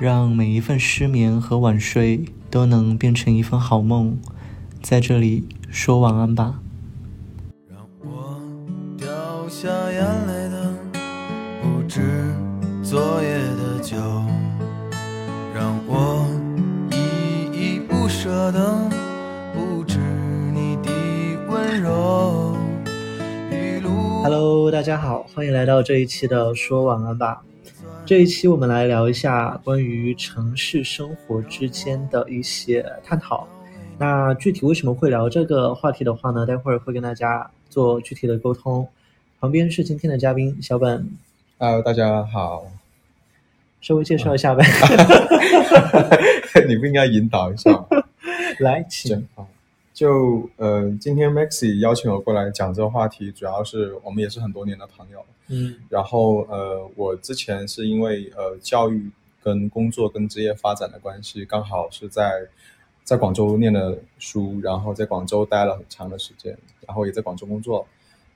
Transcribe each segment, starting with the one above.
让每一份失眠和晚睡都能变成一份好梦。在这里说晚安吧。让我掉下眼泪的不止昨夜的酒，让我依依不舍的不止你的温柔。Hello， 大家好，欢迎来到这一期的说晚安吧。这一期我们来聊一下关于城市生活之间的一些探讨。那具体为什么会聊这个话题的话呢，待会儿会跟大家做具体的沟通。旁边是今天的嘉宾小本。Hello， 大家好。稍微介绍一下呗。你不应该引导一下吗？来，请。就今天 Maxi 邀请我过来讲这个话题，主要是我们也是很多年的朋友，然后我之前是因为教育跟工作跟职业发展的关系，刚好是在广州念的书，然后在广州待了很长的时间，然后也在广州工作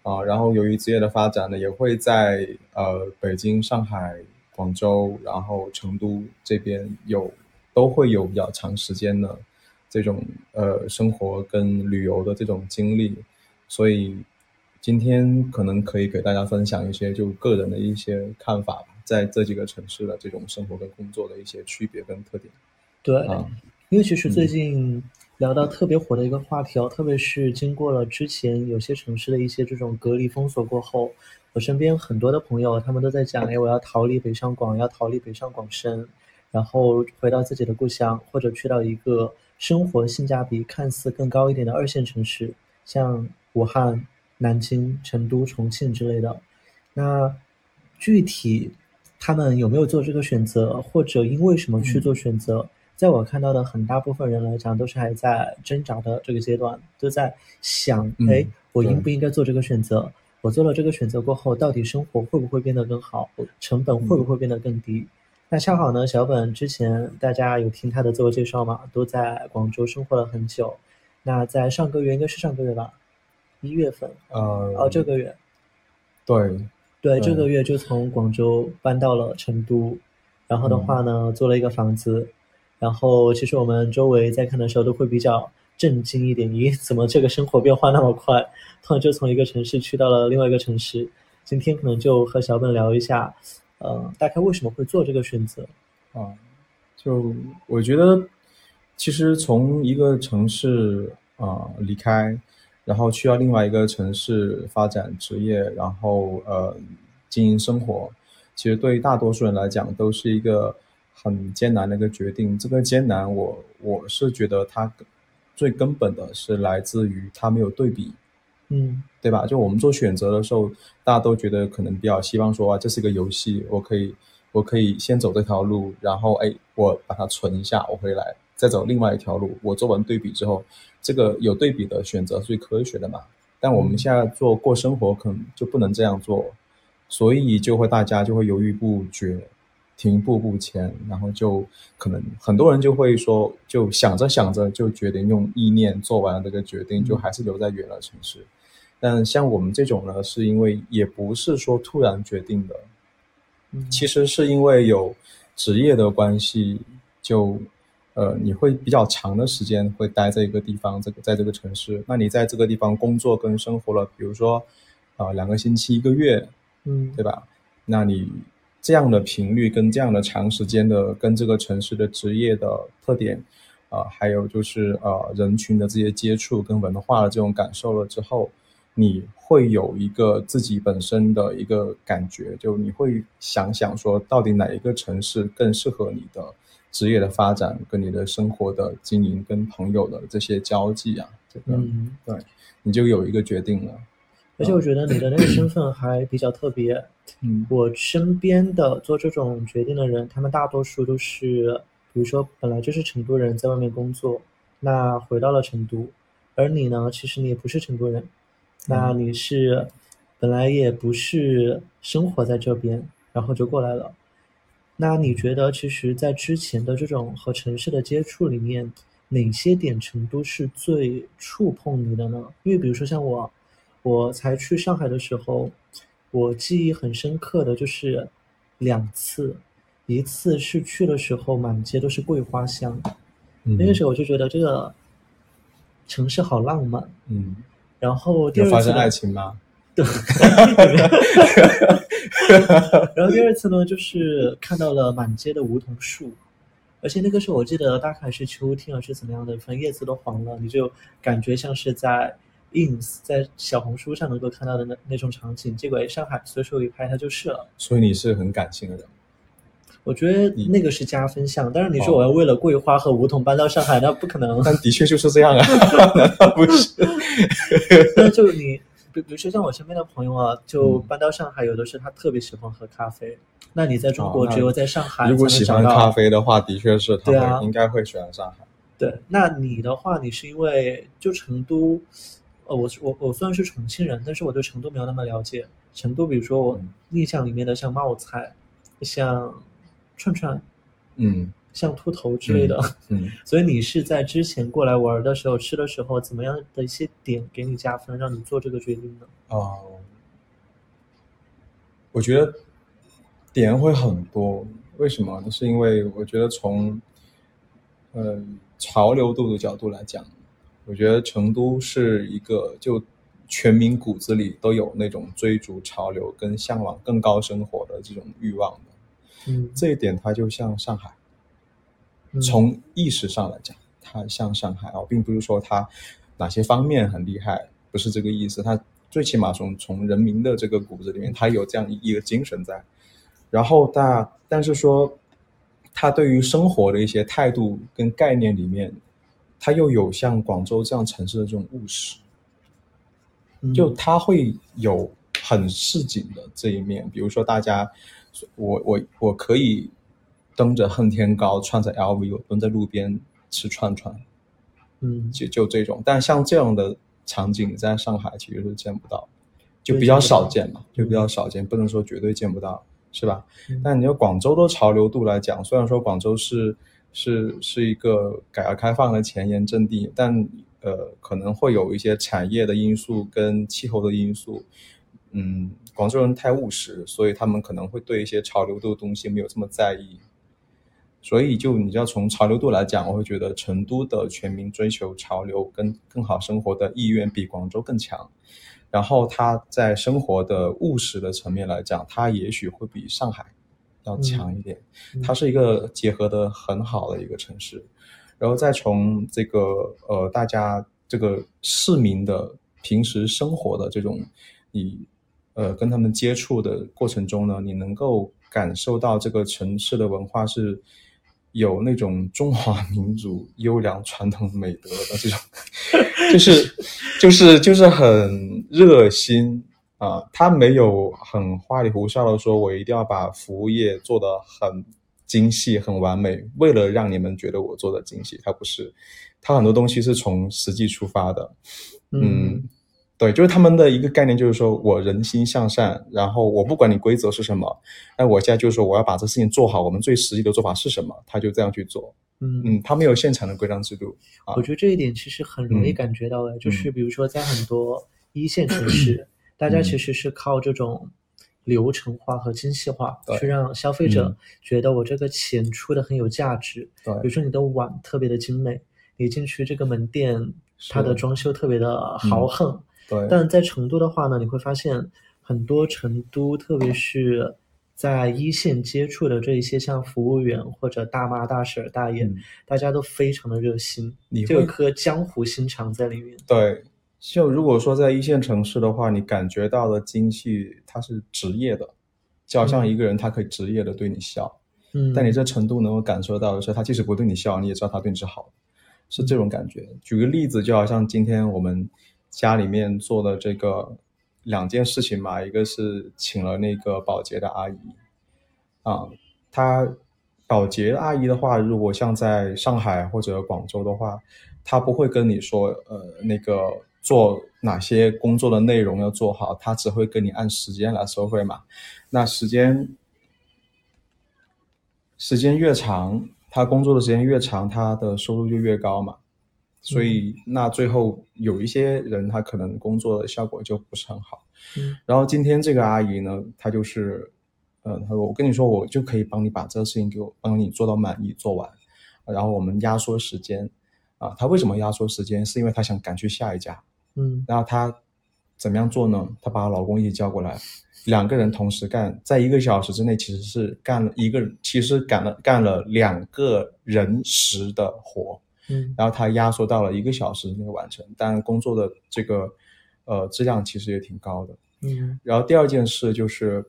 啊，然后由于职业的发展呢，也会在北京、上海、广州，然后成都这边都会有比较长时间的这种生活跟旅游的这种经历，所以今天可能可以给大家分享一些就个人的一些看法，在这几个城市的这种生活跟工作的一些区别跟特点。对，因为其实最近聊到特别火的一个话题，特别是经过了之前有些城市的一些这种隔离封锁过后，我身边很多的朋友他们都在讲，我要逃离北上广，要逃离北上广深，然后回到自己的故乡，或者去到一个生活性价比看似更高一点的二线城市，像武汉、南京、成都、重庆之类的。那具体他们有没有做这个选择，或者因为什么去做选择，在我看到的很大部分人来讲，都是还在挣扎的这个阶段，都在想我应不应该做这个选择，我做了这个选择过后，到底生活会不会变得更好，成本会不会变得更低那恰好呢，小本之前大家有听他的自我介绍嘛，都在广州生活了很久。那在上个月，应该是上个月吧，1月份，这个月，对，这个月就从广州搬到了成都，然后的话呢，租了一个房子。然后其实我们周围在看的时候都会比较震惊一点，咦，怎么这个生活变化那么快，突然就从一个城市去到了另外一个城市。今天可能就和小本聊一下大概为什么会做这个选择啊？就我觉得，其实从一个城市离开，然后去到另外一个城市发展职业，然后经营生活，其实对大多数人来讲都是一个很艰难的一个决定。这个艰难我是觉得它最根本的是来自于它没有对比。对吧？就我们做选择的时候，大家都觉得可能比较希望说这是一个游戏，我可以先走这条路，然后我把它存一下，我回来再走另外一条路。我做完对比之后，这个有对比的选择是最科学的嘛。但我们现在做过生活，可能就不能这样做，所以就会大家就会犹豫不决，停步不前，然后就可能很多人就会说，就想着想着就决定用意念做完了这个决定，就还是留在原来城市。但像我们这种呢，是因为也不是说突然决定的，其实是因为有职业的关系，就你会比较长的时间会待在一个地方，在这个城市，那你在这个地方工作跟生活了，比如说2个星期、1个月，对吧？那你这样的频率跟这样的长时间的跟这个城市的职业的特点还有就是人群的这些接触跟文化的这种感受了之后，你会有一个自己本身的一个感觉，就你会想说到底哪一个城市更适合你的职业的发展跟你的生活的经营跟朋友的这些交际啊，这个对，你就有一个决定了。而且我觉得你的那个身份还比较特别，我身边的做这种决定的人，他们大多数都是比如说本来就是成都人在外面工作，那回到了成都。而你呢，其实你也不是成都人，那你是本来也不是生活在这边，然后就过来了。那你觉得其实在之前的这种和城市的接触里面，哪些点成都是最触碰你的呢？因为比如说像我才去上海的时候，我记忆很深刻的就是2次，一次是去的时候满街都是桂花香，那个时候我就觉得这个城市好浪漫。嗯，然后第二次有发生爱情吗？对。然后第二次呢，就是看到了满街的梧桐树，而且那个时候我记得大概是秋天还是怎么样的，反正叶子都黄了，你就感觉像是在 ins 在小红书上能够看到的 那种场景，结果上海随手一拍它就是了。所以你是很感性的人？我觉得那个是加分项，但是你说我要为了桂花和梧桐搬到上海，那不可能。但的确就是这样啊，难道不是？那就你，比如说像我身边的朋友啊，就搬到上海，有的是他特别喜欢喝咖啡。那你在中国只有在上海才能找到。如果喜欢咖啡的话，的确是他们应该会喜欢上海。对，那你的话，你是因为就成都，我虽然是重庆人，但是我对成都没有那么了解。成都，比如说我印象里面的像冒菜，像串串，像秃头之类的，所以你是在之前过来玩的时候吃的时候怎么样的一些点给你加分让你做这个决定呢？我觉得点会很多，为什么？就是因为我觉得从潮流度的角度来讲，我觉得成都是一个就全民骨子里都有那种追逐潮流跟向往更高生活的这种欲望的。这一点它就像上海，从意识上来讲它像上海，并不是说它哪些方面很厉害，不是这个意思，它最起码从人民的这个骨子里面它有这样一个精神在，然后但是说它对于生活的一些态度跟概念里面它又有像广州这样城市的这种务实，就它会有很市井的这一面，比如说大家我可以蹬着恨天高，穿着 LV， 我蹲在路边吃串串，就这种。但像这样的场景在上海其实是见不到，就比较少见嘛，就比较少见，不能说绝对见不到，是吧？但你说广州的潮流度来讲，虽然说广州是一个改革开放的前沿阵地，但可能会有一些产业的因素跟气候的因素。广州人太务实，所以他们可能会对一些潮流度的东西没有这么在意，所以就你知道从潮流度来讲，我会觉得成都的全民追求潮流跟更好生活的意愿比广州更强，然后他在生活的务实的层面来讲，他也许会比上海要强一点，它是一个结合的很好的一个城市，然后再从这个大家这个市民的平时生活的这种你跟他们接触的过程中呢，你能够感受到这个城市的文化是有那种中华民族优良传统美德的这种，就是很热心啊，他没有很花里胡哨的说我一定要把服务业做得很精细很完美，为了让你们觉得我做得精细，他不是，他很多东西是从实际出发的，对，就是他们的一个概念，就是说我人心向善，然后我不管你规则是什么，那我现在就是说我要把这事情做好，我们最实际的做法是什么，他就这样去做。他没有现成的规章制度。我觉得这一点其实很容易感觉到的，就是比如说在很多一线城市，大家其实是靠这种流程化和精细化去让消费者觉得我这个钱出的很有价值。比如说你的碗特别的精美，你进去这个门店它的装修特别的豪横。对，但在成都的话呢，你会发现很多成都特别是在一线接触的这一些像服务员或者大妈大婶大爷，大家都非常的热心，就有一颗江湖心肠在里面。对，就如果说在一线城市的话，你感觉到的精细它是职业的，就好像一个人他可以职业的对你笑，但你在成都能够感受到的是他即使不对你笑，你也知道他对你是好的，是这种感觉。举个例子，就好像今天我们家里面做的这个两件事情嘛，一个是请了那个保洁的阿姨啊，她保洁阿姨的话，如果像在上海或者广州的话，她不会跟你说那个做哪些工作的内容要做好，她只会跟你按时间来收费嘛。那时间越长，她工作的时间越长，她的收入就越高嘛。所以那最后有一些人他可能工作的效果就不是很好，然后今天这个阿姨呢，她就是他说我跟你说我就可以帮你把这个事情给我帮你做到满意做完，然后我们压缩时间啊。他为什么压缩时间？是因为他想赶去下一家。嗯，然后他怎么样做呢？他把老公一起叫过来，两个人同时干，在1个小时之内其实是干了一个，其实干了2个人时的活。嗯，然后他压缩到了1个小时之内完成，但工作的这个质量其实也挺高的。嗯，然后第二件事就是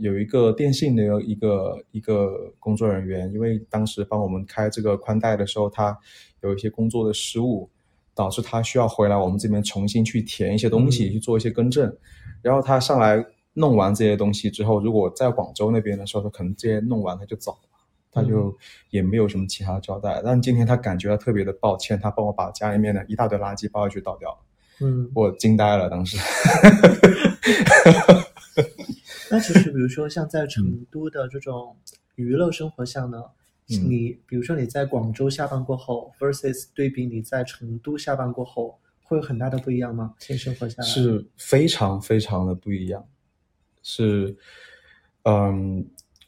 有一个电信的一个工作人员，因为当时帮我们开这个宽带的时候，他有一些工作的失误，导致他需要回来我们这边重新去填一些东西，去做一些更正。然后他上来弄完这些东西之后，如果在广州那边的时候，他可能这些弄完他就走了，他就也没有什么其他的交代。但今天他感觉到特别的抱歉，他帮我把家里面的一大堆垃圾包去倒掉了。嗯，我惊呆了当时。那其实比如说像在成都的这种娱乐生活下呢，你比如说你在广州下班过后 versus 对比你在成都下班过后，会有很大的不一样吗？现生活下来是非常非常的不一样，是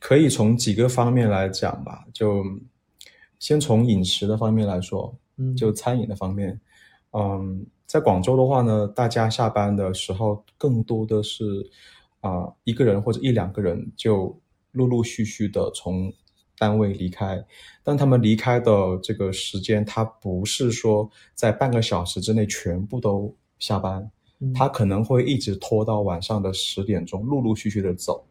可以从几个方面来讲吧。就先从饮食的方面来说，就餐饮的方面。在广州的话呢，大家下班的时候更多的是一个人或者1-2个人就陆陆续续的从单位离开，但他们离开的这个时间，他不是说在半个小时之内全部都下班，他可能会一直拖到晚上的10点钟，陆陆续续的走，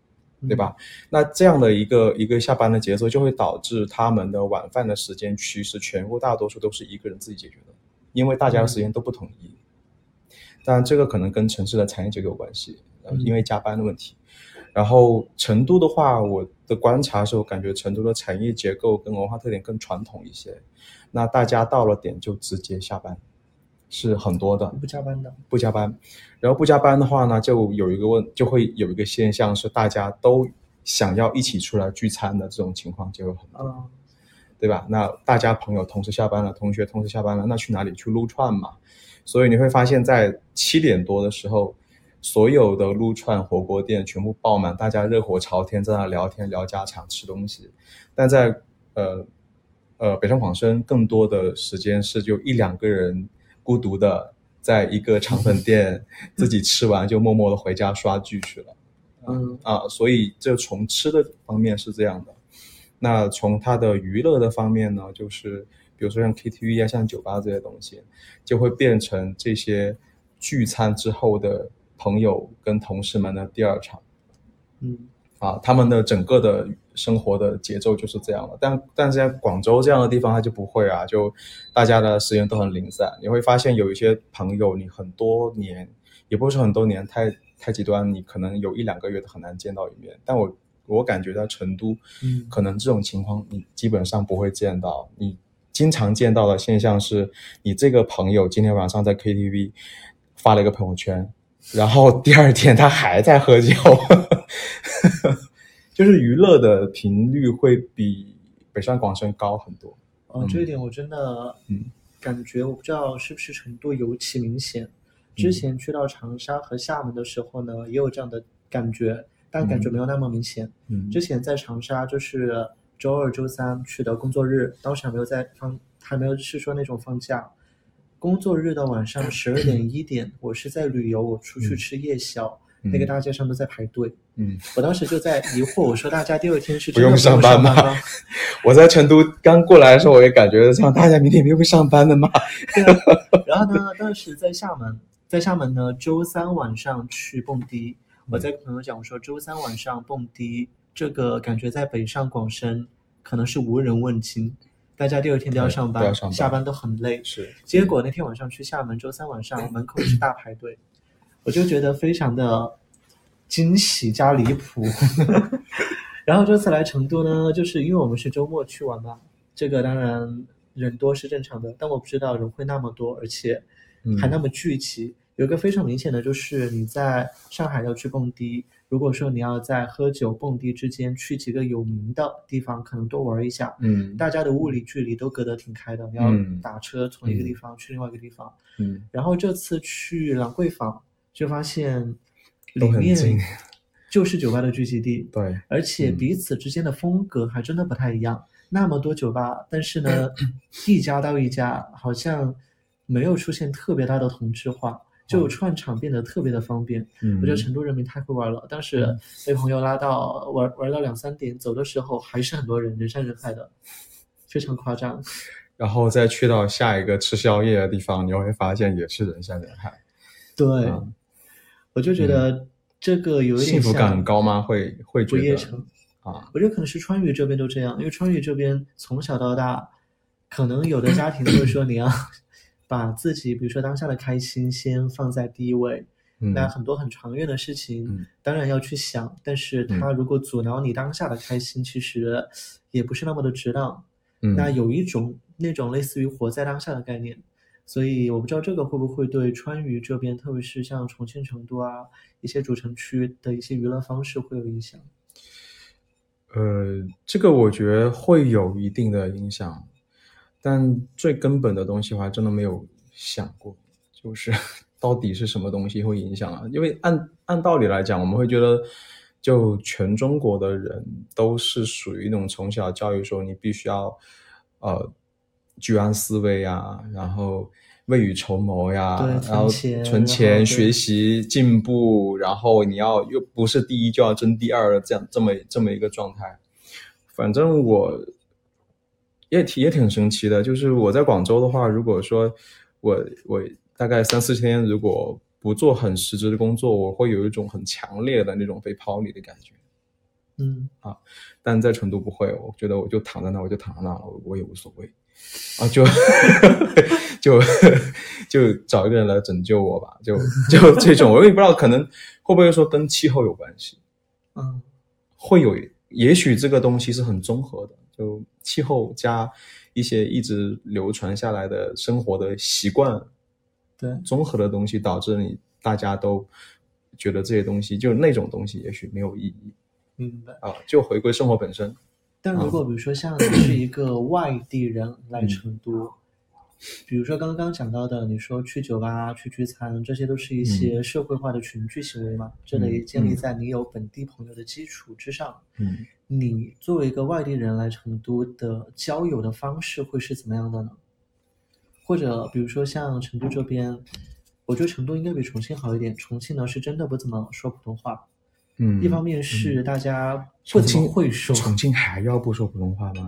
对吧？那这样的一个下班的节奏，就会导致他们的晚饭的时间，其实全国大多数都是一个人自己解决的，因为大家的时间都不统一。但这个可能跟城市的产业结构有关系，因为加班的问题。然后成都的话，我的观察是我感觉成都的产业结构跟文化特点更传统一些，那大家到了点就直接下班，是很多的，不加班。然后不加班的话呢，就会有一个现象是大家都想要一起出来聚餐的这种情况就会很多，对吧？那大家朋友同时下班了，同学同时下班了，那去哪里？去撸串嘛。所以你会发现在7点多的时候，所有的撸串火锅店全部爆满，大家热火朝天在那聊天聊家常吃东西。但在北上广深更多的时间是就1-2个人孤独的在一个肠粉店自己吃完就默默的回家刷剧去了。所以就从吃的方面是这样的。那从它的娱乐的方面呢，就是比如说像 KTV 啊、像酒吧这些东西，就会变成这些聚餐之后的朋友跟同事们的第二场。他们的整个的生活的节奏就是这样了。但是在广州这样的地方，他就不会啊，就大家的时间都很零散。你会发现有一些朋友，你很多年，也不是很多年，太极端，你可能有1-2个月都很难见到一面。但我感觉在成都，可能这种情况你基本上不会见到。你经常见到的现象是，你这个朋友今天晚上在 KTV 发了一个朋友圈，然后第二天他还在喝酒。就是娱乐的频率会比北上广深高很多。这一点我真的感觉，我不知道是不是成都尤其明显。之前去到长沙和厦门的时候呢，也有这样的感觉，但感觉没有那么明显。之前在长沙就是周2、周3去的工作日，当时还没有是说那种放假。工作日的晚上12点1点，我是在旅游，我出去吃夜宵，那个大街上都在排队。我当时就在疑惑，我说大家第二天是真的不用上班吗？我在成都刚过来的时候，我也感觉像大家明天不用上班的吗？对啊。然后呢，当时在厦门呢，周3晚上去蹦迪。我在跟朋友讲，我说周3晚上蹦迪这个感觉在北上广深可能是无人问津。大家第二天都要上班，下班都很累。是，结果那天晚上去厦门，周3晚上门口是大排队，我就觉得非常的惊喜加离谱。然后这次来成都呢，就是因为我们是周末去玩嘛，这个当然人多是正常的，但我不知道人会那么多，而且还那么聚集。有一个非常明显的就是，你在上海要去蹦迪，如果说你要在喝酒蹦迪之间去几个有名的地方，可能多玩一下，大家的物理距离都隔得挺开的，你要打车从一个地方去另外一个地方，然后这次去兰桂坊就发现里面就是酒吧的聚集地，对，而且彼此之间的风格还真的不太一样。那么多酒吧，但是呢，一家到一家好像没有出现特别大的同质化，就串场变得特别的方便。我觉得成都人民太会玩了，当时被朋友拉到玩到2、3点，走的时候还是很多人，人山人海的，非常夸张。然后再去到下一个吃宵夜的地方，你会发现也是人山人海。对，我就觉得这个有一点像幸福感很高吗？会觉得啊，我觉得可能是川渝这边都这样，因为川渝这边从小到大，可能有的家庭会说你要把自己，比如说当下的开心先放在第一位，那很多很长远的事情当然要去想，但是它如果阻挠你当下的开心，其实也不是那么的值当。那有一种那种类似于活在当下的概念，所以我不知道这个会不会对川渝这边，特别是像重庆、成都啊一些主城区的一些娱乐方式会有影响。这个我觉得会有一定的影响，但最根本的东西我还真的没有想过，就是到底是什么东西会影响啊？因为按道理来讲，我们会觉得就全中国的人都是属于一种从小教育说你必须要居安思危啊，然后未雨绸缪呀，然后存钱、学习、进步，然后你要又不是第一就要争第二，这样这么一个状态。反正我也挺神奇的，就是我在广州的话，如果说我大概3、4天如果不做很实质的工作，我会有一种很强烈的那种被抛离的感觉。但在成都不会，我觉得我就躺在那了，我也无所谓啊，就找一个人来拯救我吧，就这种，我也不知道可能会不会说跟气候有关系，会有，也许这个东西是很综合的，就气候加一些一直流传下来的生活的习惯，对，综合的东西导致你大家都觉得这些东西就那种东西也许没有意义，明白啊，就回归生活本身。但如果比如说像你是一个外地人来成都，比如说刚刚讲到的你说去酒吧去聚餐，这些都是一些社会化的群聚行为嘛，这也建立在你有本地朋友的基础之上。你作为一个外地人来成都的交友的方式会是怎么样的呢？或者比如说像成都这边，我觉得成都应该比重庆好一点，重庆呢是真的不怎么说普通话。一方面是大家不怎么会说，重庆还要不说普通话吗？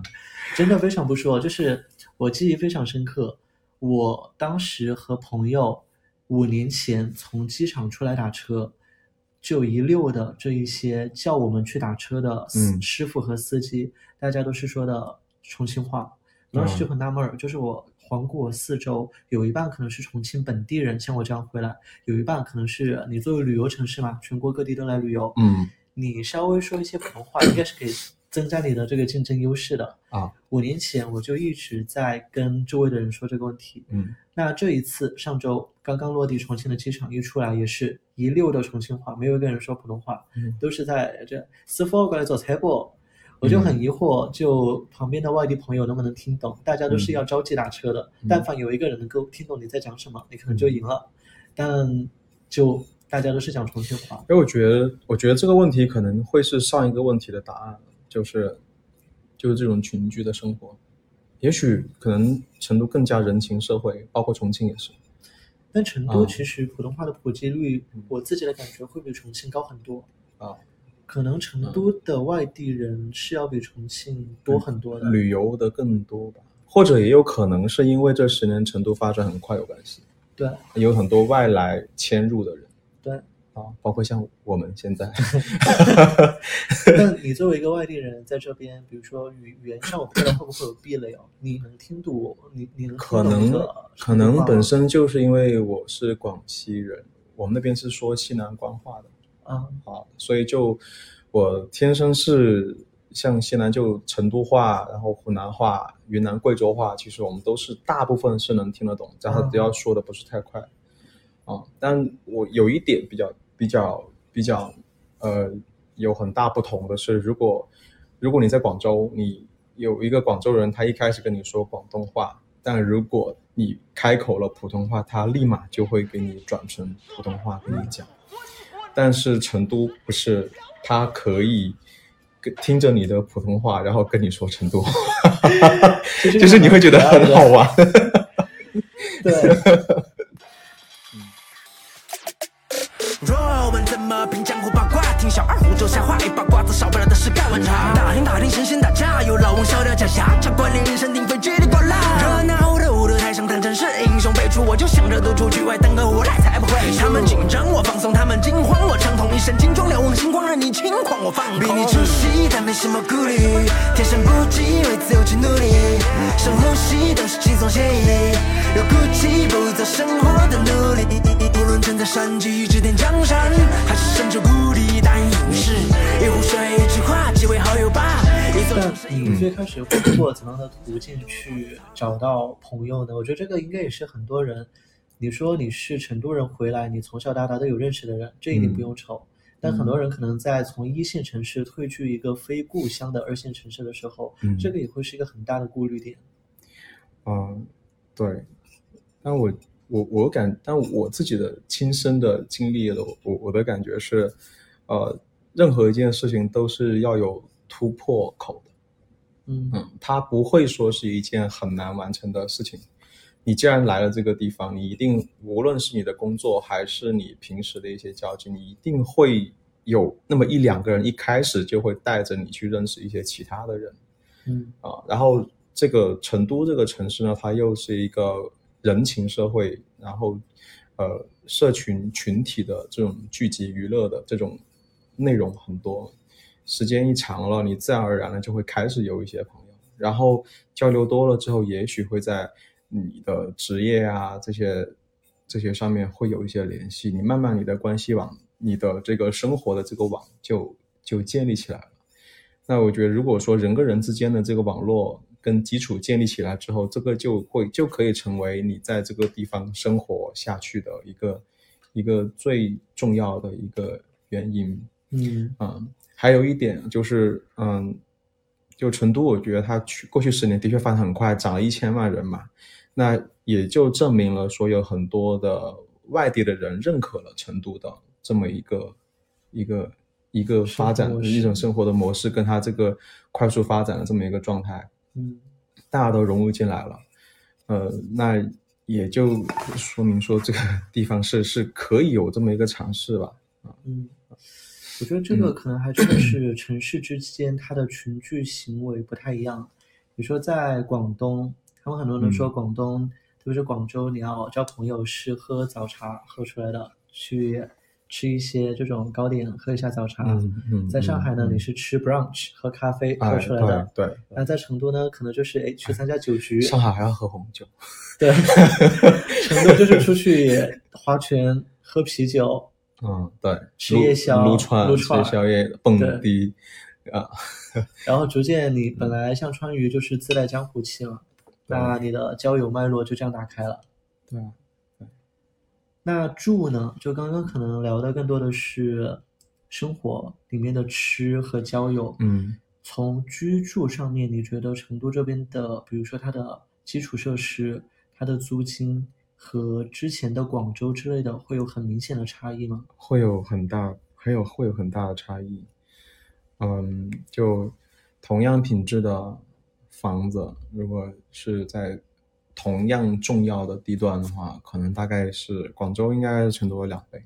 真的非常不说，就是我记忆非常深刻，我当时和朋友5年前从机场出来打车，就一溜的这一些叫我们去打车的师傅和司机，大家都是说的重庆话，当时就很纳闷儿，就是我环顾我4周，有一半可能是重庆本地人像我这样回来，有一半可能是你作为旅游城市嘛，全国各地都来旅游，你稍微说一些普通话应该是可以增加你的这个竞争优势的啊。5年前我就一直在跟周围的人说这个问题，那这一次上周刚刚落地重庆的机场一出来，也是一溜的重庆话，没有一个人说普通话，都是在这师傅过来做菜不？我就很疑惑，就旁边的外地朋友能不能听懂，大家都是要着急打车的，但凡有一个人能够听懂你在讲什么，你可能就赢了，但就大家都是讲重庆话。因为我觉得这个问题可能会是上一个问题的答案，就是这种群居的生活，也许可能成都更加人情社会，包括重庆也是，但成都其实普通话的普及率，我自己的感觉会比重庆高很多啊。可能成都的外地人是要比重庆多很多的，旅游的更多吧，或者也有可能是因为这10年成都发展很快有关系，对，有很多外来迁入的人，对啊，包括像我们现在。但你作为一个外地人在这边，比如说语言上，我不知道会不会有壁垒哦？你能听懂我？你能听懂可能本身就是因为我是广西人，我们那边是说西南官话的。所以就我天生是像西南就成都话，然后湖南话、云南、贵州话，其实我们都是大部分是能听得懂，但是只要说的不是太快但我有一点比较有很大不同的是，如果你在广州，你有一个广州人，他一开始跟你说广东话，但如果你开口了普通话，他立马就会给你转成普通话跟你讲。但是成都不是他可以听着你的普通话然后跟你说成都就是你会觉得很好玩对若我们怎么评江湖八卦，听小二胡诌瞎话，一把瓜子少不了的是盖碗茶。打听打听神仙打架，有老翁笑掉假牙，茶馆里人声鼎沸，叽里呱啦。热闹的舞台上当真是英雄辈出，我就想着都出去外当个无赖才不会。他们紧张我放松，他们惊慌我畅通，一身金装瞭望星光，让你轻狂我放空。比你出息但没什么顾虑，天生不羁为自由去努力，深呼吸都是轻松惬意，有骨气不做生活的奴隶。无论站在山脊指点江山，还是身处故里淡隐士，一壶水一句话，几位好友吧。你最开始会通过怎样的途径去找到朋友呢？我觉得这个应该也是很多人，你说你是成都人回来，你从小到大都有认识的人，这一定不用愁。但很多人可能在从一线城市退居一个非故乡的二线城市的时候，这个也会是一个很大的顾虑点。对，但我自己的亲身的经历的，我的感觉是，任何一件事情都是要有突破口的，它不会说是一件很难完成的事情。你既然来了这个地方，你一定无论是你的工作还是你平时的一些交际，你一定会有那么一两个人一开始就会带着你去认识一些其他的人，然后这个成都这个城市呢，它又是一个人情社会，然后社群群体的这种聚集娱乐的这种内容很多，时间一长了，你自然而然的就会开始有一些朋友，然后交流多了之后，也许会在你的职业啊这些上面会有一些联系，你慢慢你的关系网，你的这个生活的这个网就建立起来了。那我觉得如果说人跟人之间的这个网络跟基础建立起来之后，这个就可以成为你在这个地方生活下去的一个最重要的一个原因。还有一点就是就成都，我觉得它过去10年的确发展很快，涨了1000万人嘛，那也就证明了说有很多的外地的人认可了成都的这么一个发展的一种生活的模式，跟它这个快速发展的这么一个状态。大家都融入进来了，那也就说明说这个地方是可以有这么一个尝试吧。我觉得这个可能还真的是城市之间它的群聚行为不太一样。比如说在广东，他们很多人说广东，特别是广州，你要交朋友是喝早茶喝出来的，去吃一些这种糕点，喝一下早茶。在上海呢，你是吃 brunch 喝咖啡喝出来的。对。那在成都呢，可能就是去参加酒局。上海还要喝红酒。对。成都就是出去划拳喝啤酒。对。吃夜宵。撸串吃宵夜蹦迪。然后逐渐你本来像川渝就是自带江湖气嘛，那你的交友脉络就这样打开了。对。那住呢，就刚刚可能聊的更多的是生活里面的吃和交友。从居住上面，你觉得成都这边的，比如说它的基础设施，它的租金和之前的广州之类的会有很明显的差异吗？会有很大的差异。就同样品质的房子，如果是在同样重要的地段的话，可能大概是广州应该是成都的2倍，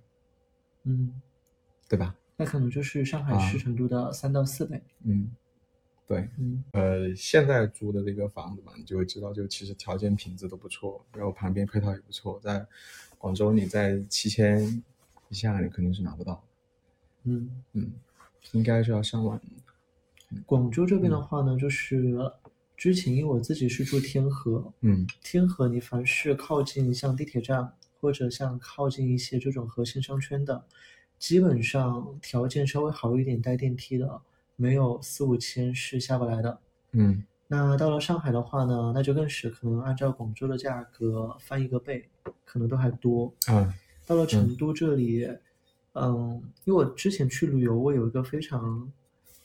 对吧？那可能就是上海是成都的3到4倍。对。现在租的这个房子嘛，你就会知道，就其实条件品质都不错，然后旁边配套也不错。在广州，你在7000以下你肯定是拿不到。应该是要上万。广州这边的话呢，就是之前因为我自己是住天河，天河你凡是靠近像地铁站或者像靠近一些这种核心商圈的，基本上条件稍微好一点带电梯的，没有4、5千是下不来的。那到了上海的话呢，那就更是可能按照广州的价格翻1个倍，可能都还多。到了成都这里，因为我之前去旅游，我有一个非常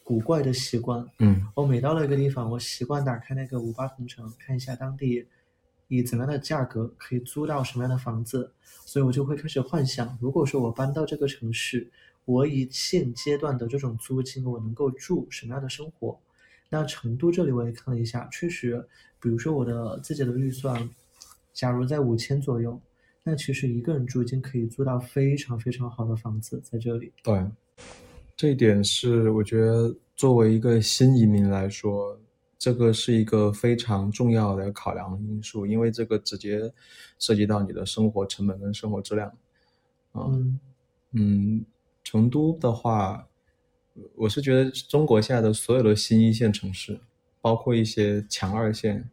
古怪的习惯，我每到了一个地方，我习惯打开那个580城，看一下当地以怎么样的价格可以租到什么样的房子，所以我就会开始幻想，如果说我搬到这个城市，我以现阶段的这种租金我能够住什么样的生活。那成都这里我也看了一下，确实比如说我的自己的预算假如在5000左右，那其实一个人住已经可以租到非常非常好的房子在这里。对，这一点是我觉得作为一个新移民来说，这个是一个非常重要的考量因素，因为这个直接涉及到你的生活成本跟生活质量。成都的话，我是觉得中国现在的所有的新一线城市，包括一些强二线，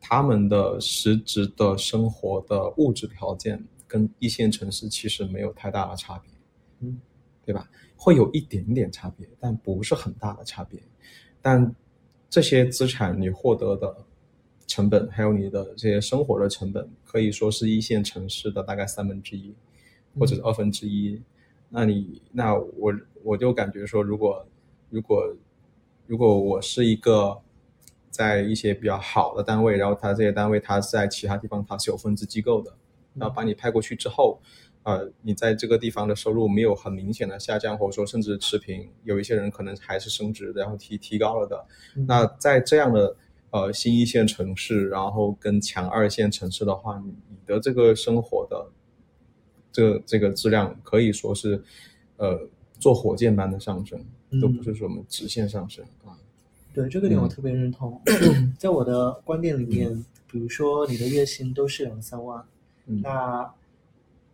他们的实质的生活的物质条件跟一线城市其实没有太大的差别，对吧？会有一点点差别，但不是很大的差别。但这些资产你获得的成本，还有你的这些生活的成本，可以说是一线城市的大概1/3或者是1/2。那我就感觉说，如果我是一个在一些比较好的单位，然后他这些单位他在其他地方他是有分支机构的，然后把你派过去之后，你在这个地方的收入没有很明显的下降，或者说甚至持平，有一些人可能还是升职然后提高了的。那在这样的新一线城市，然后跟强二线城市的话，你的这个生活的这个质量可以说是坐火箭般的上升，都不是说我们直线上升啊。对，这个点我特别认同。在我的观点里面，比如说你的月薪都是2-3万，那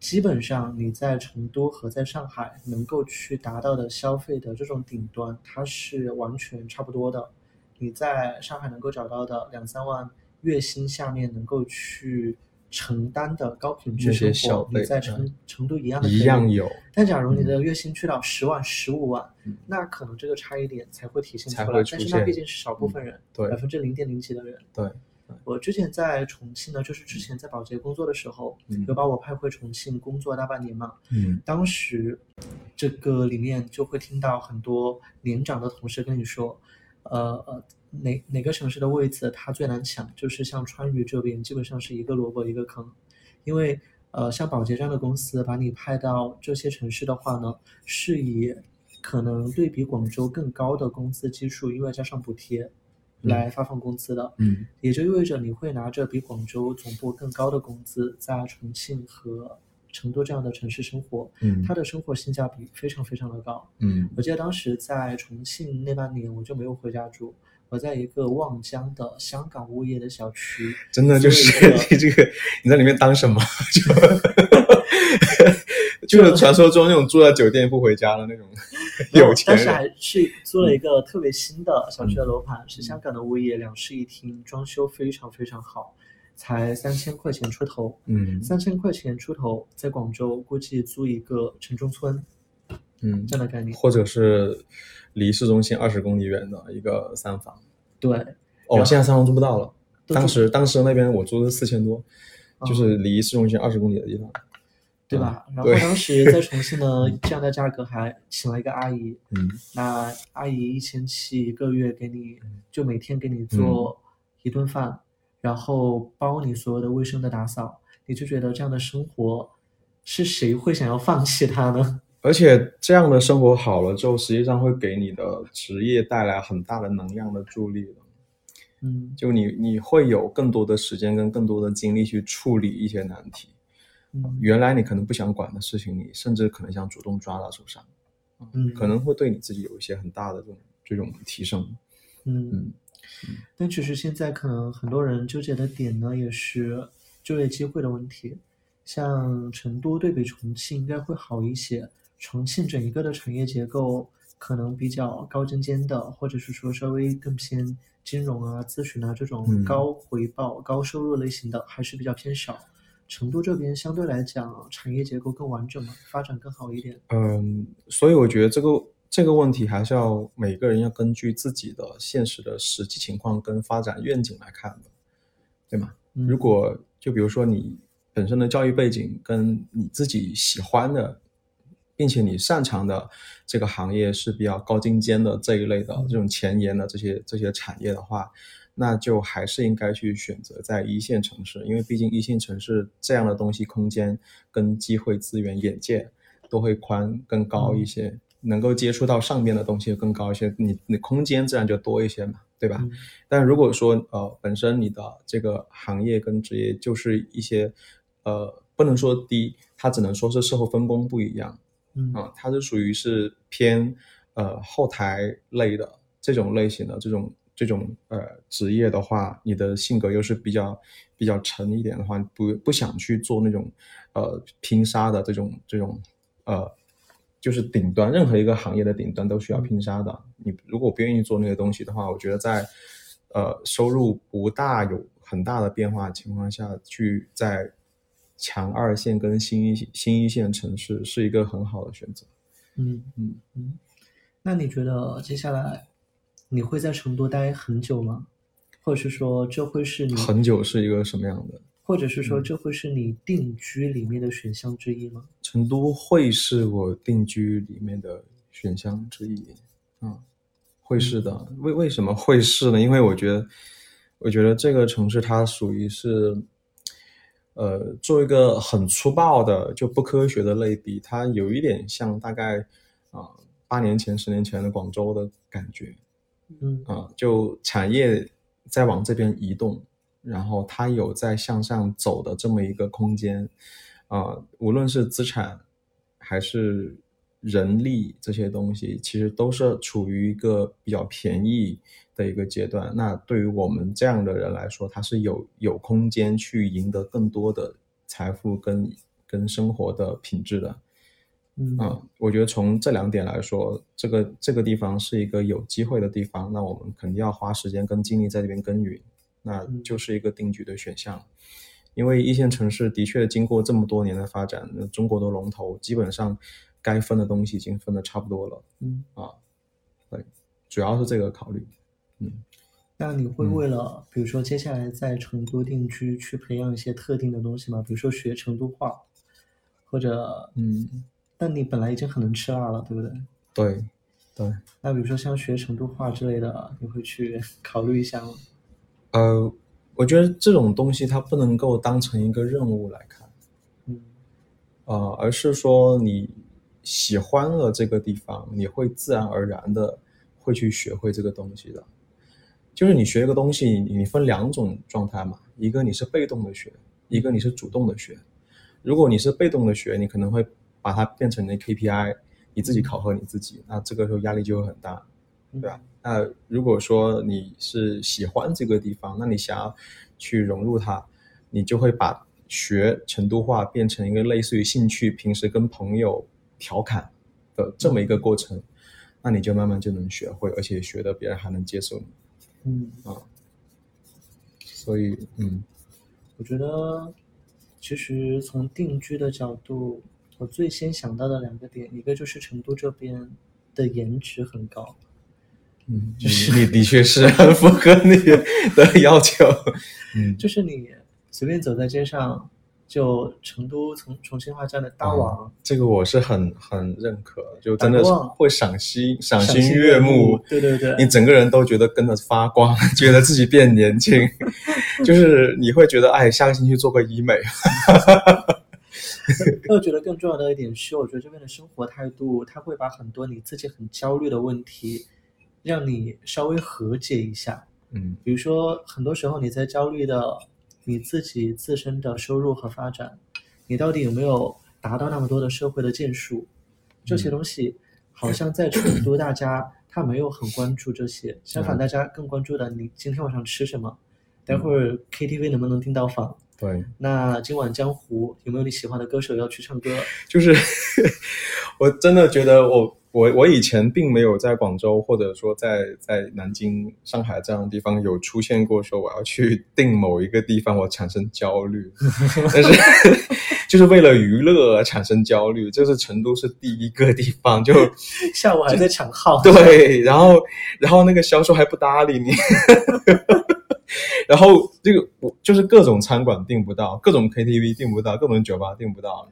基本上你在成都和在上海能够去达到的消费的这种顶端，它是完全差不多的。你在上海能够找到的2-3万月薪下面能够去承担的高品质生活，你在成都一样的一样有。但假如你的月薪去到10万、15万，那可能这个差异点才会体现出来，但是那毕竟是少部分人，0.0几的人。对。我之前在重庆呢，就是之前在保洁工作的时候，就把我派回重庆工作大半年嘛。当时这个里面就会听到很多年长的同事跟你说，哪个城市的位置它最难抢，就是像川渝这边基本上是一个萝卜一个坑。因为像保洁这样的公司把你派到这些城市的话呢，是以可能对比广州更高的工资基数，因为加上补贴来发放工资的，也就意味着你会拿着比广州总部更高的工资在重庆和成都这样的城市生活，它的生活性价比非常非常的高。我记得当时在重庆那半年我就没有回家住，我在一个望江的香港物业的小区，真的就是这个你在里面当什么就是传说中那种住在酒店不回家的那种有钱人。但是还去租了一个特别新的小区的楼盘，是香港的物业，2室1厅，装修非常非常好，才3000块钱出头。3000块钱出头，在广州估计租一个城中村，这样的概念，或者是离市中心20公里远的一个三房。对，现在三房租不到了，当时那边我租的4000多，就是离市中心20公里的地方，对吧？然后当时在重庆呢，这样的价格还请了一个阿姨，那阿姨1700一个月，给你就每天给你做一顿饭，然后包你所有的卫生的打扫，你就觉得这样的生活是谁会想要放弃它呢？而且这样的生活好了之后，实际上会给你的职业带来很大的能量的助力了。就你会有更多的时间跟更多的精力去处理一些难题，原来你可能不想管的事情，你甚至可能想主动抓到手上，可能会对你自己有一些很大的这种提升。但其实现在可能很多人纠结的点呢，也是就业机会的问题。像成都对比重庆应该会好一些，重庆整一个的产业结构可能比较高精尖的，或者是说稍微更偏金融啊、咨询啊这种高回报、高收入类型的还是比较偏少。成都这边相对来讲产业结构更完整，发展更好一点。所以我觉得这个问题还是要每个人要根据自己的现实的实际情况跟发展愿景来看的，对吗？如果就比如说你本身的教育背景跟你自己喜欢的并且你擅长的这个行业是比较高精尖的这一类的这种前沿的这些产业的话，那就还是应该去选择在一线城市，因为毕竟一线城市这样的东西空间跟机会资源眼界都会宽更高一些，能够接触到上面的东西更高一些，你空间自然就多一些嘛，对吧？但如果说本身你的这个行业跟职业就是一些不能说低，它只能说是社会分工不一样，它是属于是偏后台类的这种类型的这种职业的话，你的性格又是比较沉一点的话，不想去做那种拼杀的这种就是顶端，任何一个行业的顶端都需要拼杀的。你如果不愿意做那个东西的话，我觉得在收入不大有很大的变化的情况下，去在强二线跟新一线城市是一个很好的选择。那你觉得接下来你会在成都待很久吗？或者是说这会是你很久是一个什么样的？或者是说这会是你定居里面的选项之一吗？成都会是我定居里面的选项之一，会是的。为什么会是呢？因为我觉得这个城市它属于是，做一个很粗暴的就不科学的类比，它有一点像大概8年前10年前的广州的感觉，就产业在往这边移动。然后它有在向上走的这么一个空间，无论是资产还是人力这些东西，其实都是处于一个比较便宜的一个阶段。那对于我们这样的人来说，它是有空间去赢得更多的财富跟生活的品质的。我觉得从这两点来说，这个地方是一个有机会的地方，那我们肯定要花时间跟精力在这边耕耘。那就是一个定居的选项，因为一线城市的确经过这么多年的发展，中国的龙头基本上该分的东西已经分的差不多了，对，主要是这个考虑。那你会为了比如说接下来在成都定居去培养一些特定的东西吗？比如说学成都话，或者但你本来已经很能吃辣了，对不对？对。那比如说像学成都话之类的，你会去考虑一下吗？我觉得这种东西它不能够当成一个任务来看，而是说你喜欢了这个地方，你会自然而然的会去学会这个东西的。就是你学一个东西，你分两种状态嘛，一个你是被动的学，一个你是主动的学。如果你是被动的学，你可能会把它变成你的 KPI， 你自己考核你自己，那这个时候压力就会很大，对吧？那如果说你是喜欢这个地方，那你想要去融入它，你就会把学成都话变成一个类似于兴趣，平时跟朋友调侃的这么一个过程，那你就慢慢就能学会，而且学的别人还能接受你。所以我觉得其实从定居的角度，我最先想到的两个点，一个就是成都这边的颜值很高，你的确是很符合你的要求，就是你随便走在街上，就成都重庆话叫的大王，这个我是很认可，就真的会赏心悦目，对，你整个人都觉得跟着发光，觉得自己变年轻，就是你会觉得下个星期做个医美。我觉得更重要的一点是，我觉得这边的生活态度，它会把很多你自己很焦虑的问题让你稍微和解一下，比如说很多时候你在焦虑的你自己自身的收入和发展，你到底有没有达到那么多的社会的建树，这些东西好像在成都大家他没有很关注这些，相反大家更关注的你今天晚上吃什么，待会儿 KTV 能不能订到房，对，那今晚江湖有没有你喜欢的歌手要去唱歌，就是我真的觉得我以前并没有在广州或者说在南京、上海这样的地方有出现过说我要去定某一个地方我产生焦虑，但是就是为了娱乐而产生焦虑，就是成都是第一个地方，就下午还在抢号，对，然后那个销售还不搭理你，然后这个就是各种餐馆订不到，各种 KTV 订不到，各种酒吧订不到，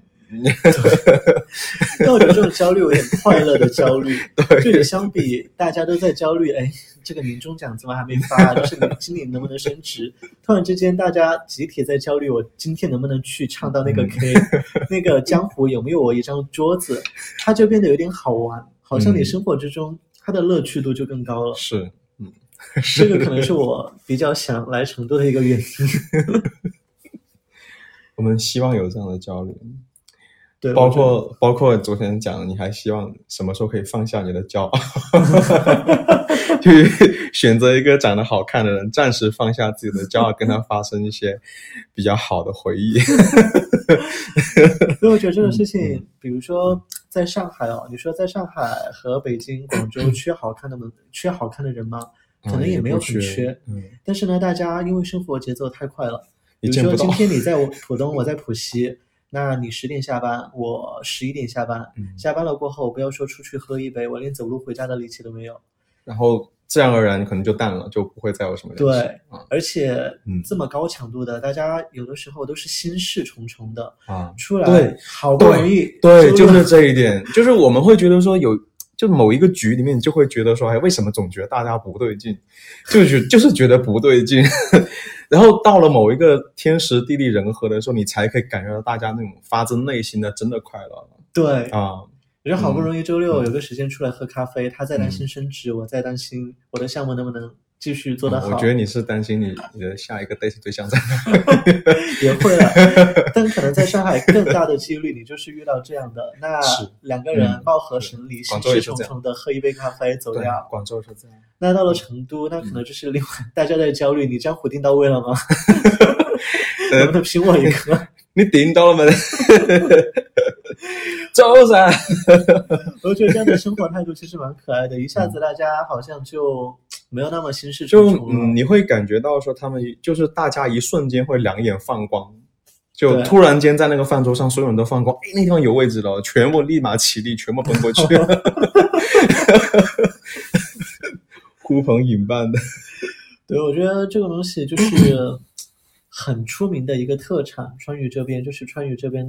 到底这种焦虑有点快乐的焦虑，对，就相比大家都在焦虑，哎，这个年终奖怎么还没发，就是你今年能不能升职，突然之间大家集体在焦虑我今天能不能去唱到那个 K、那个江湖有没有我一张桌子，它就变得有点好玩，好像你生活之中、它的乐趣度就更高了，是，这个可能是我比较想来成都的一个原因。我们希望有这样的焦虑，对，包括昨天讲的，你还希望什么时候可以放下你的骄傲，去选择一个长得好看的人，暂时放下自己的骄傲，跟他发生一些比较好的回忆。所以我觉得这个事情，比如说在上海哦，你说在上海和北京、广州缺好看的人吗？可能也没有很缺，但是呢，大家因为生活节奏太快了，比如说今天你在浦东，我在浦西。那你10点下班，我11点下班，下班了过后，不要说出去喝一杯，我连走路回家的力气都没有。然后自然而然可能就淡了，就不会再有什么联系。对，而且这么高强度的，大家有的时候都是心事重重的啊，出来对，好不容易，对，就是这一点，就是我们会觉得说有。就某一个局里面，你就会觉得说，哎，为什么总觉得大家不对劲，就是觉得不对劲。然后到了某一个天时地利人和的时候，你才可以感觉到大家那种发自内心的真的快乐。对啊，人好不容易周六有个时间出来喝咖啡，他在担心升职，我在担心我的项目能不能继续做得好。我觉得你是担心你的下一个 date 对象在哪里。也会了，但可能在上海更大的几率你就是遇到这样的，那两个人貌合神离，心事重重的喝一杯咖啡走掉。广州是这样。那到了成都，那可能就是另外大家在焦虑，你江湖定到位了吗？能不能评我一个？你顶到了吗？周三。我觉得这样的生活态度其实蛮可爱的，一下子大家好像就没有那么心事重重了。你会感觉到说他们就是大家一瞬间会两眼放光，就突然间在那个饭桌上所有人都放光，哎，那地方有位置了，全部立马起立，全部奔过去。呼朋引伴的。对，我觉得这个东西就是很出名的一个特产，川渝这边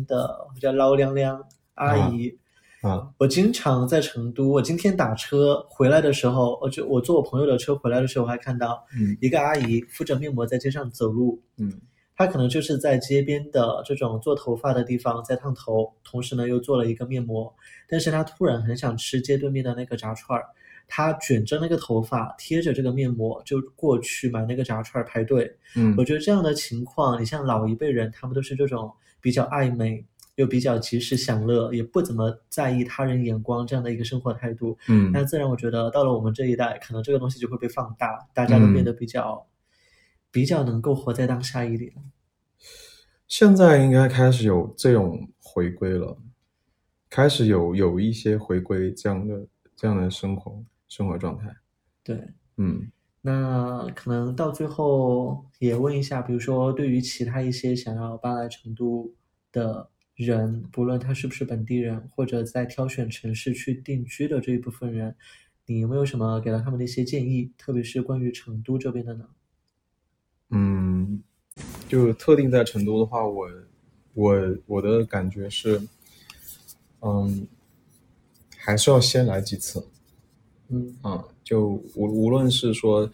的叫捞亮亮阿姨啊，我经常在成都，我今天打车回来的时候，我坐我朋友的车回来的时候，我还看到一个阿姨敷着面膜在街上走路，她可能就是在街边的这种做头发的地方在烫头，同时呢又做了一个面膜，但是她突然很想吃街对面的那个炸串，他卷着那个头发贴着这个面膜就过去买那个炸串排队。我觉得这样的情况，你像老一辈人他们都是这种比较爱美又比较及时享乐，也不怎么在意他人眼光这样的一个生活态度。那自然我觉得到了我们这一代，可能这个东西就会被放大，大家都变得比较能够活在当下一点。现在应该开始有这种回归了，开始有一些回归这样的生活状态。对，那可能到最后也问一下，比如说对于其他一些想要搬来成都的人，不论他是不是本地人，或者在挑选城市去定居的这一部分人，你有没有什么给到他们的一些建议，特别是关于成都这边的呢？就特定在成都的话，我的感觉是，还是要先来几次。就无论是说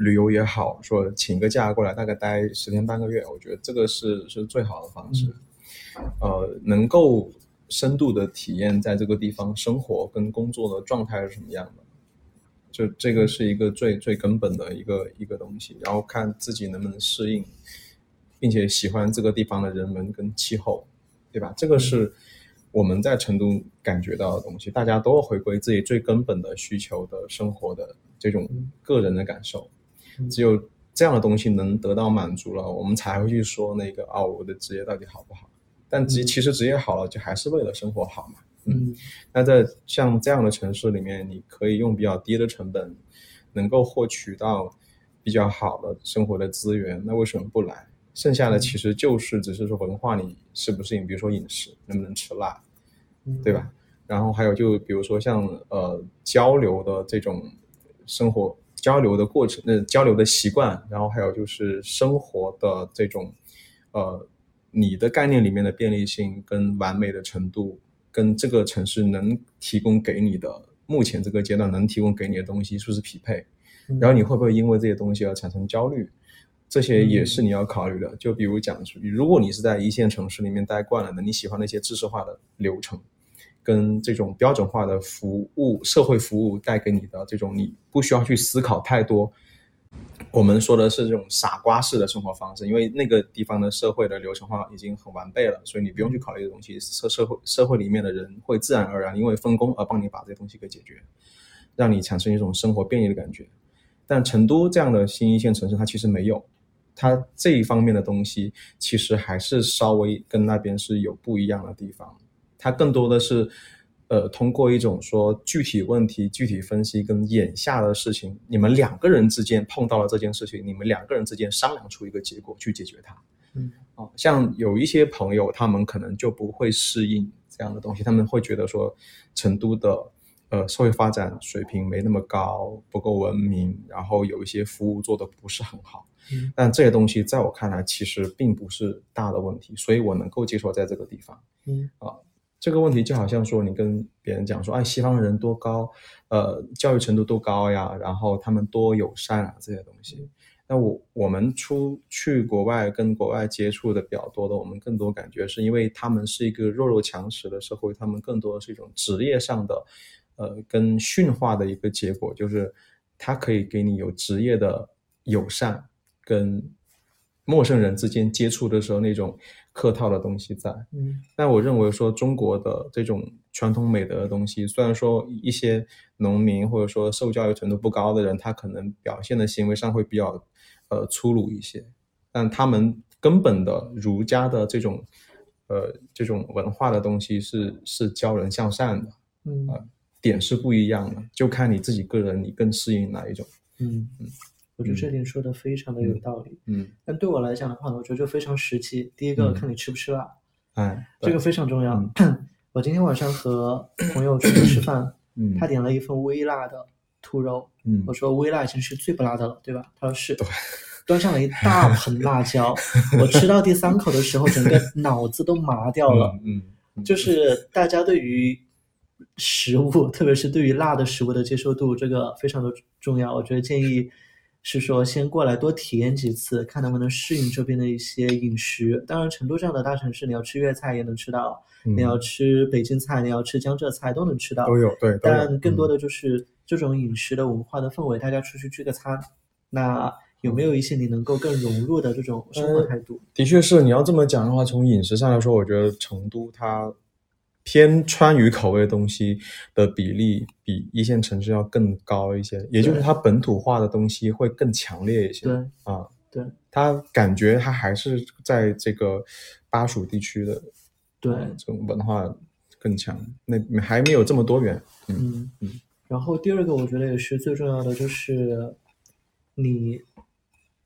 旅游也好，说请个假过来大概待10天半个月，我觉得这个是最好的方式。能够深度的体验在这个地方生活跟工作的状态是什么样的，就这个是一个最根本的一个东西，然后看自己能不能适应，并且喜欢这个地方的人们跟气候，对吧？这个是我们在成都感觉到的东西，大家都回归自己最根本的需求的生活的这种个人的感受，只有这样的东西能得到满足了，我们才会去说那个我的职业到底好不好。但其实职业好了，就还是为了生活好嘛。那在像这样的城市里面，你可以用比较低的成本，能够获取到比较好的生活的资源，那为什么不来？剩下的其实只是说文化你适不适应，比如说饮食能不能吃辣，对吧？然后还有就比如说像交流的这种生活交流的过程，交流的习惯，然后还有就是生活的这种你的概念里面的便利性跟完美的程度跟这个城市能提供给你的目前这个阶段能提供给你的东西是不是匹配，然后你会不会因为这些东西而产生焦虑，这些也是你要考虑的。就比如讲，如果你是在一线城市里面待惯了的，你喜欢那些知识化的流程跟这种标准化的服务，社会服务带给你的这种你不需要去思考太多，我们说的是这种傻瓜式的生活方式，因为那个地方的社会的流程化已经很完备了，所以你不用去考虑这东西，社会里面的人会自然而然因为分工而帮你把这东西给解决，让你产生一种生活便利的感觉。但成都这样的新一线城市它其实没有，它这一方面的东西其实还是稍微跟那边是有不一样的地方，它更多的是通过一种说具体问题具体分析跟眼下的事情，你们两个人之间碰到了这件事情，你们两个人之间商量出一个结果去解决它。像有一些朋友他们可能就不会适应这样的东西，他们会觉得说成都的社会发展水平没那么高，不够文明，然后有一些服务做的不是很好，但这些东西在我看来其实并不是大的问题，所以我能够接受在这个地方。这个问题就好像说你跟别人讲说，哎，西方人多高，教育程度多高呀，然后他们多友善啊，这些东西。那我们出去国外跟国外接触的比较多的，我们更多感觉是因为他们是一个弱肉强食的社会，他们更多的是一种职业上的跟驯化的一个结果，就是它可以给你有职业的友善，跟陌生人之间接触的时候那种客套的东西在。但我认为说中国的这种传统美德的东西，虽然说一些农民或者说受教育程度不高的人他可能表现的行为上会比较粗鲁一些，但他们根本的儒家的这种文化的东西是教人向善的。点是不一样的，就看你自己个人你更适应哪一种。我觉得这点说的非常的有道理。但对我来讲的话，我觉得就非常时期。第一个，看你吃不吃辣，这个非常重要。我今天晚上和朋友出去吃饭，他点了一份微辣的兔肉，我说微辣已经是最不辣的了，对吧？他说是，端上了一大盆辣椒。我吃到第三口的时候，整个脑子都麻掉了。就是大家对于食物，特别是对于辣的食物的接受度，这个非常的重要。我觉得建议是说先过来多体验几次，看能不能适应这边的一些饮食。当然成都这样的大城市，你要吃粤菜也能吃到，你要吃北京菜，你要吃江浙菜都能吃到，都有，对，但更多的就是这种饮食的文化的氛围，大家出去聚个餐，那有没有一些你能够更融入的这种生活态度？的确是，你要这么讲的话，从饮食上来说，我觉得成都它偏川渝口味的东西的比例比一线城市要更高一些，也就是它本土化的东西会更强烈一些。对，它感觉它还是在这个巴蜀地区的，对，这种文化更强，那还没有这么多元。然后第二个我觉得也是最重要的，就是你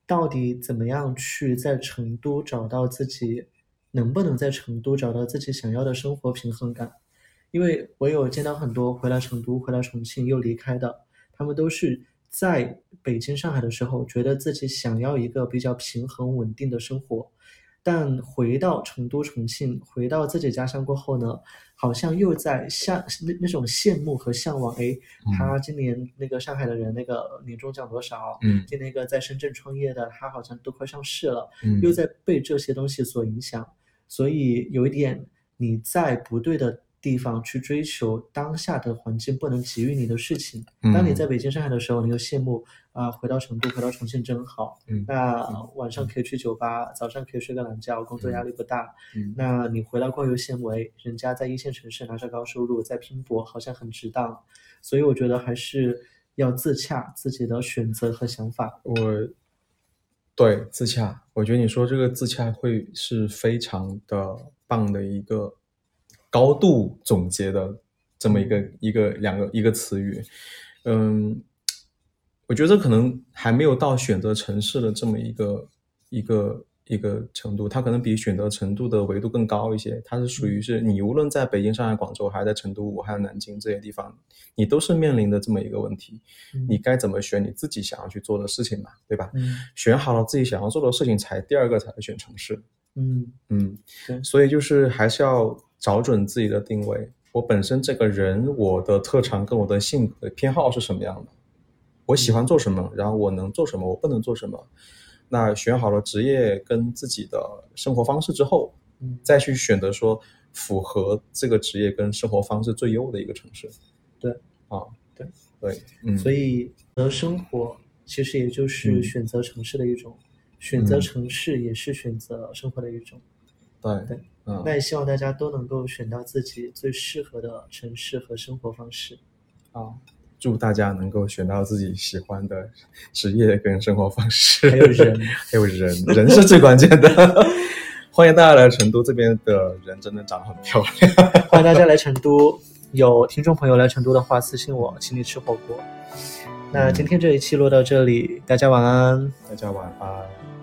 到底怎么样去在成都找到自己，能不能在成都找到自己想要的生活平衡感。因为我有见到很多回来成都回来重庆又离开的，他们都是在北京上海的时候觉得自己想要一个比较平衡稳定的生活，但回到成都重庆回到自己家乡过后呢，好像又在那种羡慕和向往，他今年那个上海的人那个年终奖多少，今年一个在深圳创业的他好像都快上市了，又在被这些东西所影响。所以有一点，你在不对的地方去追求当下的环境不能给予你的事情。当你在北京上海的时候，你又羡慕回到成都回到重庆真好，那晚上可以去酒吧，早上可以睡个懒觉，工作压力不大。那你回来过后又羡慕人家在一线城市拿着高收入在拼搏，好像很值当。所以我觉得还是要自洽自己的选择和想法。对，自洽，我觉得你说这个自洽会是非常的棒的一个高度总结的这么一个词语。我觉得这可能还没有到选择城市的这么一个程度，它可能比选择程度的维度更高一些。它是属于是你无论在北京、上海、广州，还是在成都、武汉、南京这些地方，你都是面临的这么一个问题，你该怎么选你自己想要去做的事情嘛，对吧？选好了自己想要做的事情，第二个才是选城市。所以就是还是要找准自己的定位，我本身这个人，我的特长跟我的性格偏好是什么样的，我喜欢做什么，然后我能做什么，我不能做什么。那选好了职业跟自己的生活方式之后，再去选择说符合这个职业跟生活方式最优的一个城市。对啊，对对，所以生活其实也就是选择城市的一种，选择城市也是选择生活的一种。对，那也希望大家都能够选到自己最适合的城市和生活方式。祝大家能够选到自己喜欢的职业跟生活方式，还有人还有人是最关键的。欢迎大家来成都，这边的人真的长得很漂亮。欢迎大家来成都，有听众朋友来成都的话私信我，请你吃火锅。那今天这一期落到这里，大家晚安。大家晚安。